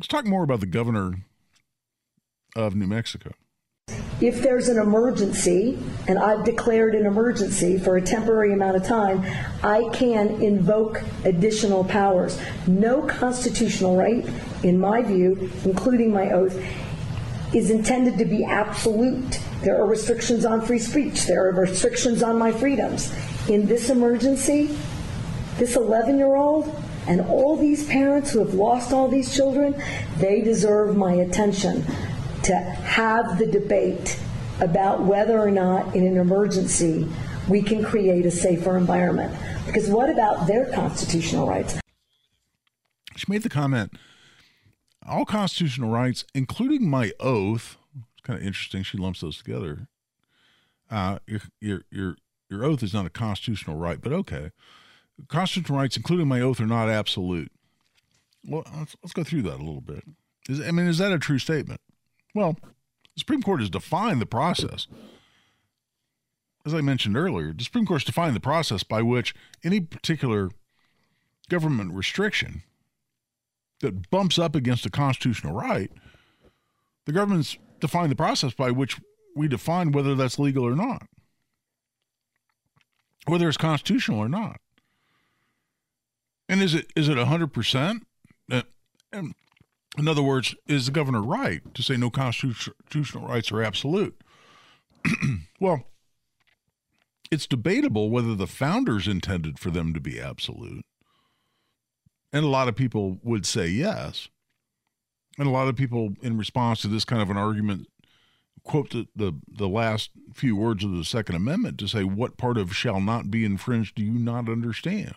Let's talk more about the governor of New Mexico. If there's an emergency, and I've declared an emergency for a temporary amount of time, I can invoke additional powers. No constitutional right, in my view, including my oath, is intended to be absolute. There are restrictions on free speech. There are restrictions on my freedoms. In this emergency, this 11-year-old and all these parents who have lost all these children, they deserve my attention. To have the debate about whether or not in an emergency we can create a safer environment. Because what about their constitutional rights? She made the comment, all constitutional rights, including my oath, it's kind of interesting, she lumps those together. Your oath is not a constitutional right, but okay. Constitutional rights, including my oath, are not absolute. Well, let's go through that a little bit. Is that a true statement? Well, the Supreme Court has defined the process. As I mentioned earlier, the Supreme Court has defined the process by which any particular government restriction that bumps up against a constitutional right, the government's defined the process by which we define whether that's legal or not, whether it's constitutional or not. And is it 100%? And in other words, is the governor right to say no constitutional rights are absolute? Well, it's debatable whether the founders intended for them to be absolute. And a lot of people would say yes. And a lot of people, in response to this kind of an argument, quote the last few words of the Second Amendment to say, what part of shall not be infringed do you not understand?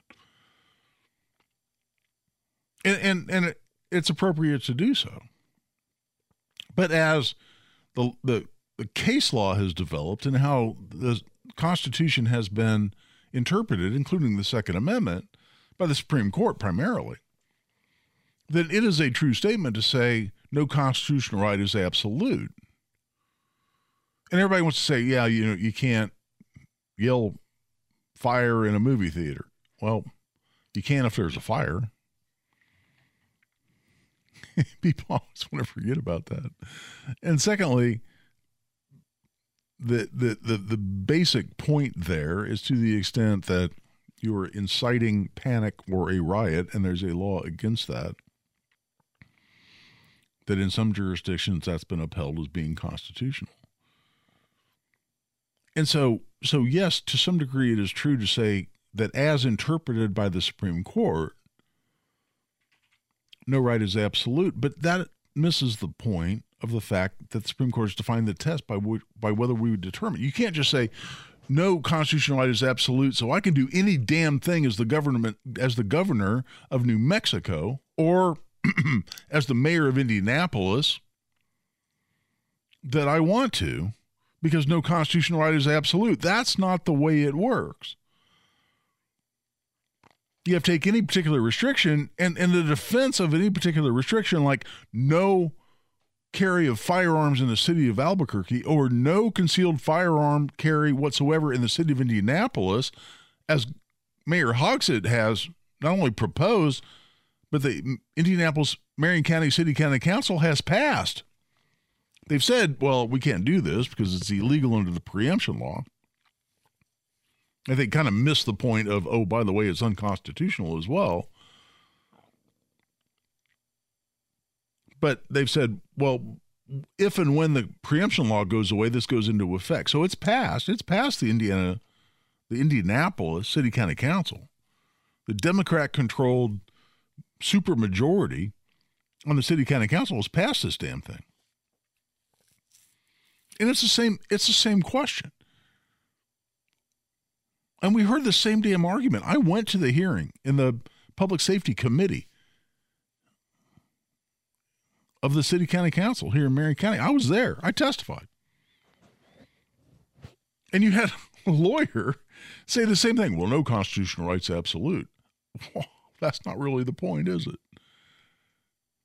And it's appropriate to do so. But as the case law has developed and how the Constitution has been interpreted, including the Second Amendment, by the Supreme Court primarily, that it is a true statement to say no constitutional right is absolute. And everybody wants to say, yeah, you know, you can't yell fire in a movie theater. Well, you can if there's a fire. People always want to forget about that. And secondly, the basic point there is to the extent that you are inciting panic or a riot, and there's a law against that, that in some jurisdictions that's been upheld as being constitutional. And so yes, to some degree it is true to say that as interpreted by the Supreme Court, no right is absolute, but that misses the point of the fact that the Supreme Court has defined the test by whether we would determine. You can't just say no constitutional right is absolute, so I can do any damn thing as the governor of New Mexico or as the mayor of Indianapolis that I want to, because no constitutional right is absolute. That's not the way it works. You have to take any particular restriction, and the defense of any particular restriction, like no carry of firearms in the city of Albuquerque or no concealed firearm carry whatsoever in the city of Indianapolis, as Mayor Hogsett has not only proposed, but the Indianapolis Marion County City County Council has passed. They've said, well, we can't do this because it's illegal under the preemption law. I think kind of missed the point of, oh, by the way, it's unconstitutional as well. But they've said, well, if and when the preemption law goes away, this goes into effect. So it's passed. It's passed the Indianapolis City County Council, the Democrat-controlled supermajority on the City County Council has passed this damn thing. And it's the same question. And we heard the same damn argument. I went to the hearing in the Public Safety Committee of the City County Council here in Marion County. I was there. I testified. And you had a lawyer say the same thing. Well, no constitutional rights absolute. Well, that's not really the point, is it?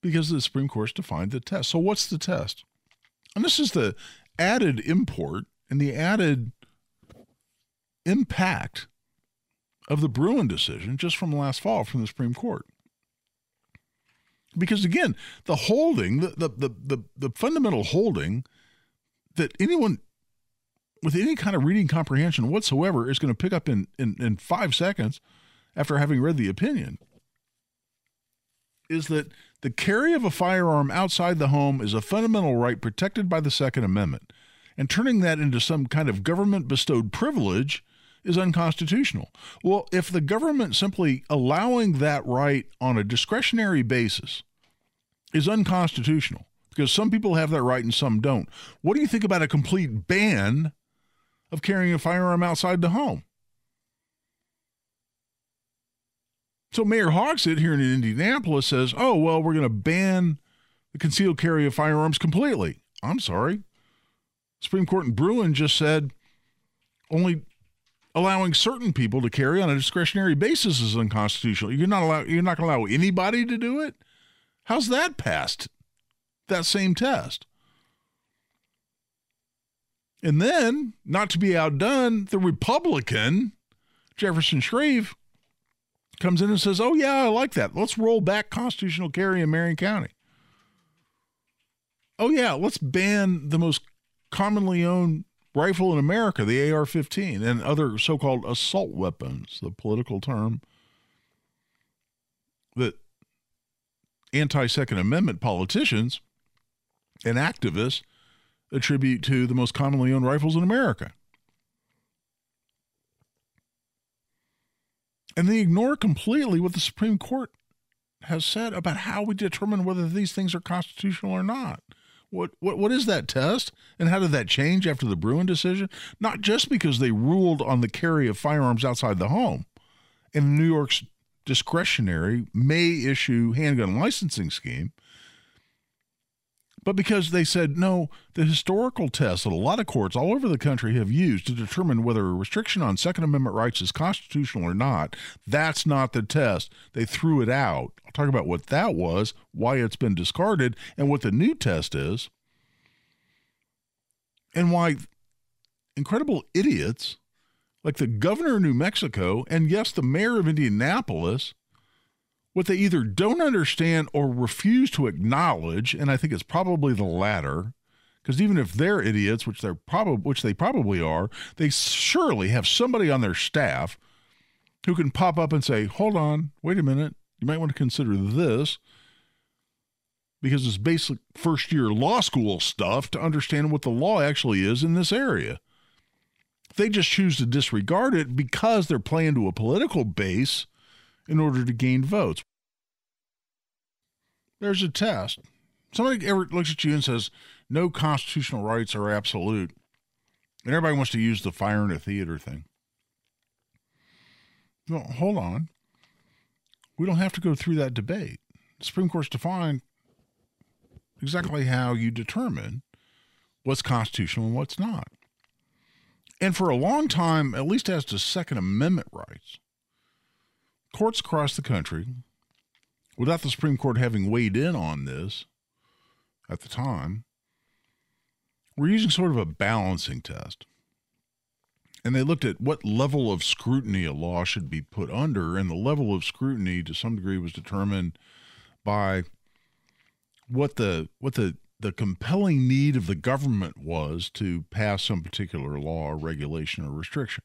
Because the Supreme Court's defined the test. So what's the test? And this is the added import and the added impact of the Bruen decision just from last fall from the Supreme Court. Because again, the holding, the fundamental holding that anyone with any kind of reading comprehension whatsoever is going to pick up in 5 seconds after having read the opinion is that the carry of a firearm outside the home is a fundamental right protected by the Second Amendment, and turning that into some kind of government-bestowed privilege is unconstitutional. Well, if the government simply allowing that right on a discretionary basis is unconstitutional, because some people have that right and some don't, what do you think about a complete ban of carrying a firearm outside the home? So Mayor Hogsett here in Indianapolis says, oh, well, we're going to ban the concealed carry of firearms completely. I'm sorry. Supreme Court in Bruen just said only allowing certain people to carry on a discretionary basis is unconstitutional. You're not going to allow anybody to do it? How's that passed? That same test. And then, not to be outdone, the Republican, Jefferson Shreve, comes in and says, oh, yeah, I like that. Let's roll back constitutional carry in Marion County. Oh, yeah, let's ban the most commonly owned rifle in America, the AR-15, and other so-called assault weapons, the political term that anti-Second Amendment politicians and activists attribute to the most commonly owned rifles in America. And they ignore completely what the Supreme Court has said about how we determine whether these things are constitutional or not. What is that test? And how did that change after the Bruen decision? Not just because they ruled on the carry of firearms outside the home in New York's discretionary may-issue handgun licensing scheme, but because they said, no, the historical test that a lot of courts all over the country have used to determine whether a restriction on Second Amendment rights is constitutional or not, that's not the test. They threw it out. I'll talk about what that was, why it's been discarded, and what the new test is, and why incredible idiots like the governor of New Mexico and, yes, the mayor of Indianapolis, what they either don't understand or refuse to acknowledge, and I think it's probably the latter, because even if they're idiots, which they probably are, they surely have somebody on their staff who can pop up and say, hold on, wait a minute, you might want to consider this, because it's basic first-year law school stuff to understand what the law actually is in this area. They just choose to disregard it because they're playing to a political base in order to gain votes. There's a test. Somebody ever looks at you and says, no constitutional rights are absolute. And everybody wants to use the fire in a theater thing. Well, hold on. We don't have to go through that debate. The Supreme Court's defined exactly how you determine what's constitutional and what's not. And for a long time, at least as to Second Amendment rights, courts across the country, without the Supreme Court having weighed in on this at the time, were using sort of a balancing test. And they looked at what level of scrutiny a law should be put under, and the level of scrutiny to some degree was determined by what the compelling need of the government was to pass some particular law or regulation or restriction.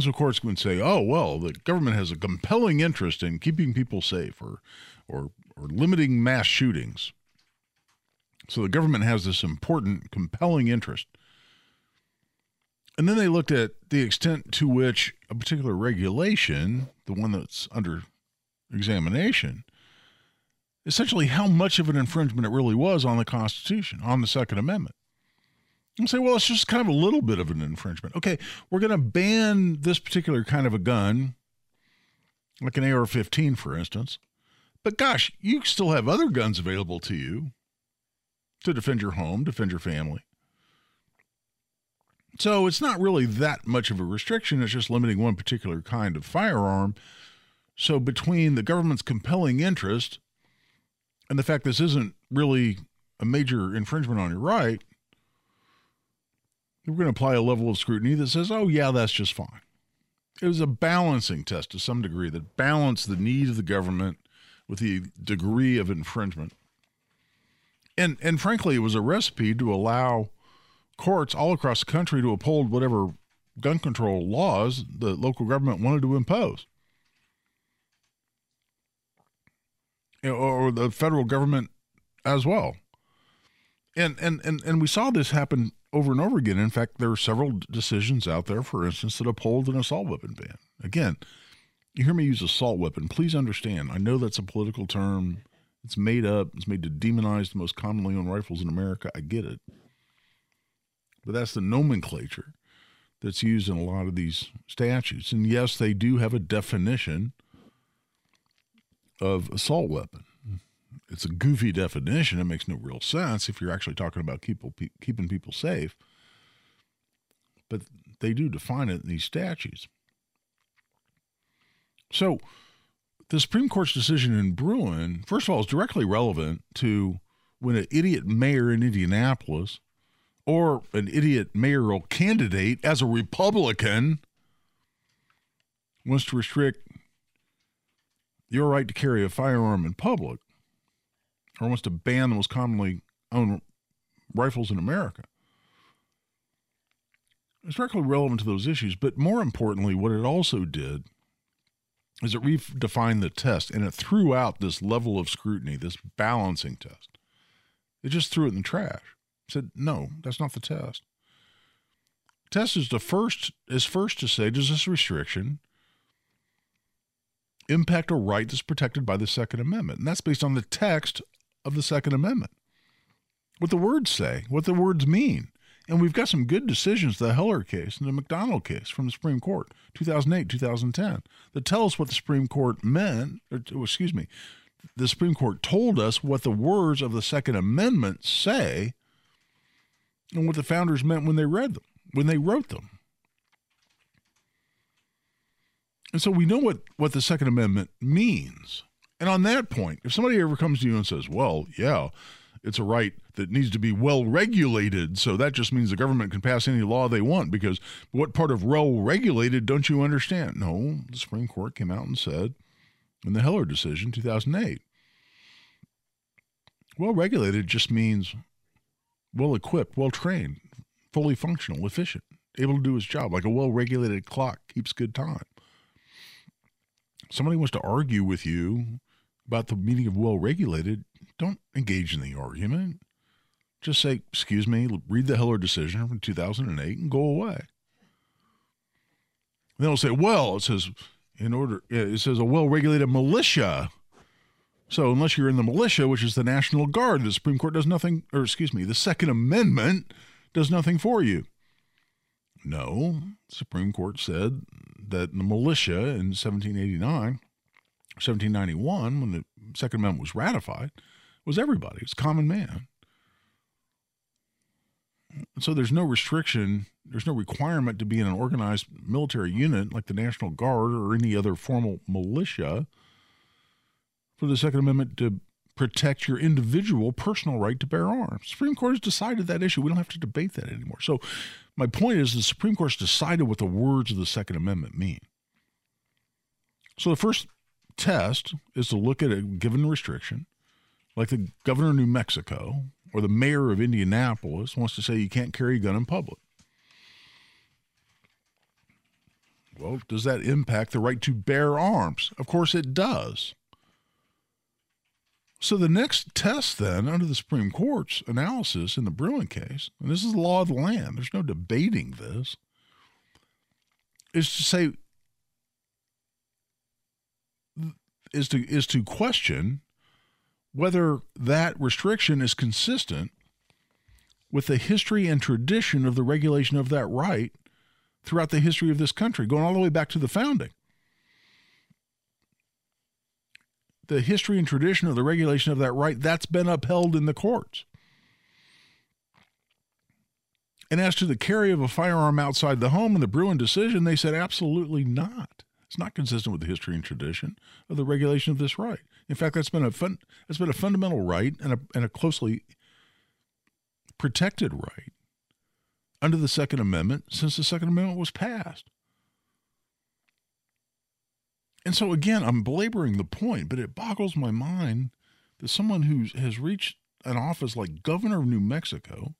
So, of course, you would say, oh, well, the government has a compelling interest in keeping people safe or limiting mass shootings. So the government has this important, compelling interest. And then they looked at the extent to which a particular regulation, the one that's under examination, essentially how much of an infringement it really was on the Constitution, on the Second Amendment. And say, well, it's just kind of a little bit of an infringement. Okay, we're going to ban this particular kind of a gun, like an AR-15, for instance. But gosh, you still have other guns available to you to defend your home, defend your family. So it's not really that much of a restriction. It's just limiting one particular kind of firearm. So between the government's compelling interest and the fact this isn't really a major infringement on your right, we're going to apply a level of scrutiny that says, oh, yeah, that's just fine. It was a balancing test to some degree that balanced the need of the government with the degree of infringement. And frankly, it was a recipe to allow courts all across the country to uphold whatever gun control laws the local government wanted to impose. Or the federal government as well. And we saw this happen over and over again. In fact, there are several decisions out there, for instance, that uphold an assault weapon ban. Again, you hear me use assault weapon. Please understand, I know that's a political term. It's made up. It's made to demonize the most commonly owned rifles in America. I get it. But that's the nomenclature that's used in a lot of these statutes. And yes, they do have a definition of assault weapon. It's a goofy definition. It makes no real sense if you're actually talking about keeping people safe. But they do define it in these statutes. So the Supreme Court's decision in Bruen, first of all, is directly relevant to when an idiot mayor in Indianapolis or an idiot mayoral candidate as a Republican wants to restrict your right to carry a firearm in public, or wants to ban the most commonly owned rifles in America. It's directly relevant to those issues, but more importantly, what it also did is it redefined the test, and it threw out this level of scrutiny, this balancing test. It just threw it in the trash. It said, no, that's not the test. The test is first to say, does this restriction impact a right that's protected by the Second Amendment? And that's based on the text of the Second Amendment, what the words say, what the words mean. And we've got some good decisions, the Heller case and the McDonald case from the Supreme Court, 2008, 2010, that tell us what the Supreme Court meant, the Supreme Court told us what the words of the Second Amendment say and what the founders meant when they read them, when they wrote them. And so we know what the Second Amendment means. And on that point, if somebody ever comes to you and says, well, yeah, it's a right that needs to be well regulated, so that just means the government can pass any law they want, because what part of well regulated don't you understand? No, the Supreme Court came out and said in the Heller decision, 2008, well regulated just means well equipped, well trained, fully functional, efficient, able to do his job, like a well regulated clock keeps good time. Somebody wants to argue with you about the meaning of well-regulated, don't engage in the argument. Just say, excuse me, read the Heller decision from 2008 and go away. And they'll say, well, it says a well-regulated militia. So unless you're in the militia, which is the National Guard, the Supreme Court does nothing, the Second Amendment does nothing for you. No, the Supreme Court said that the militia in 1791, when the Second Amendment was ratified, was everybody. It's common man. So there's no restriction, there's no requirement to be in an organized military unit like the National Guard or any other formal militia for the Second Amendment to protect your individual personal right to bear arms. Supreme Court has decided that issue. We don't have to debate that anymore. So my point is the Supreme Court has decided what the words of the Second Amendment mean. So the first test is to look at a given restriction, like the governor of New Mexico or the mayor of Indianapolis wants to say you can't carry a gun in public. Well, does that impact the right to bear arms? Of course it does. So the next test then, under the Supreme Court's analysis in the Bruen case, and this is the law of the land, there's no debating this, is to question whether that restriction is consistent with the history and tradition of the regulation of that right throughout the history of this country, going all the way back to the founding. The history and tradition of the regulation of that right, that's been upheld in the courts. And as to the carry of a firearm outside the home in the Bruen decision, they said absolutely not. It's not consistent with the history and tradition of the regulation of this right. In fact, that's been a fundamental right and a closely protected right under the Second Amendment since the Second Amendment was passed. And so, again, I'm belaboring the point, but it boggles my mind that someone who has reached an office like governor of New Mexico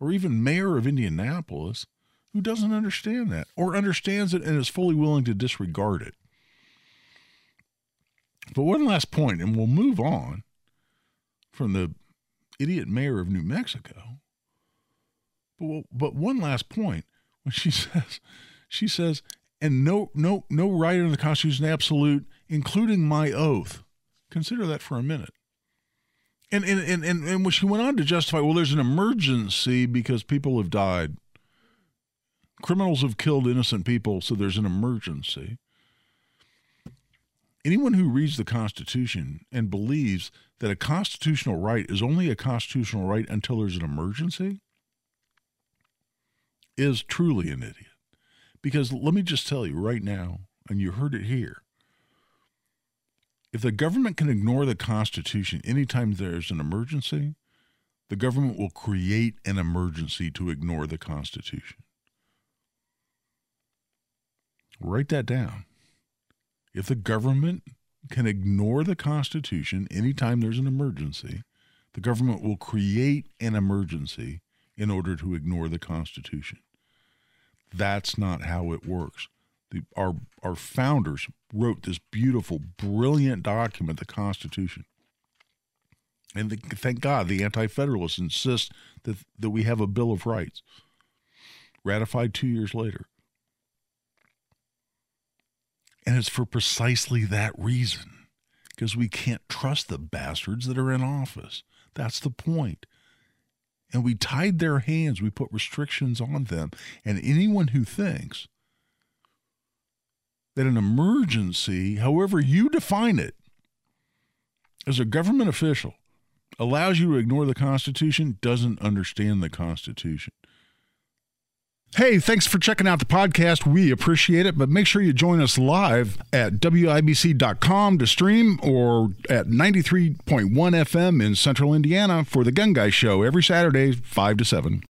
or even mayor of Indianapolis who doesn't understand that or understands it and is fully willing to disregard it. But one last point, and we'll move on from the idiot mayor of New Mexico. But one last point, when she says, and no right under the Constitution absolute, including my oath. Consider that for a minute. And when she went on to justify, well, there's an emergency because people have died. Criminals have killed innocent people, so there's an emergency. Anyone who reads the Constitution and believes that a constitutional right is only a constitutional right until there's an emergency is truly an idiot. Because let me just tell you right now, and you heard it here, if the government can ignore the Constitution anytime there's an emergency, the government will create an emergency to ignore the Constitution. Write that down. If the government can ignore the Constitution anytime there's an emergency, the government will create an emergency in order to ignore the Constitution. That's not how it works. Our founders wrote this beautiful, brilliant document, the Constitution. And thank God the Anti-Federalists insist that we have a Bill of Rights, ratified 2 years later. And it's for precisely that reason, because we can't trust the bastards that are in office. That's the point. And we tied their hands. We put restrictions on them. And anyone who thinks that an emergency, however you define it, as a government official, allows you to ignore the Constitution doesn't understand the Constitution. Hey, thanks for checking out the podcast. We appreciate it, but make sure you join us live at wibc.com to stream or at 93.1 FM in Central Indiana for the Gun Guy Show every Saturday, 5 to 7.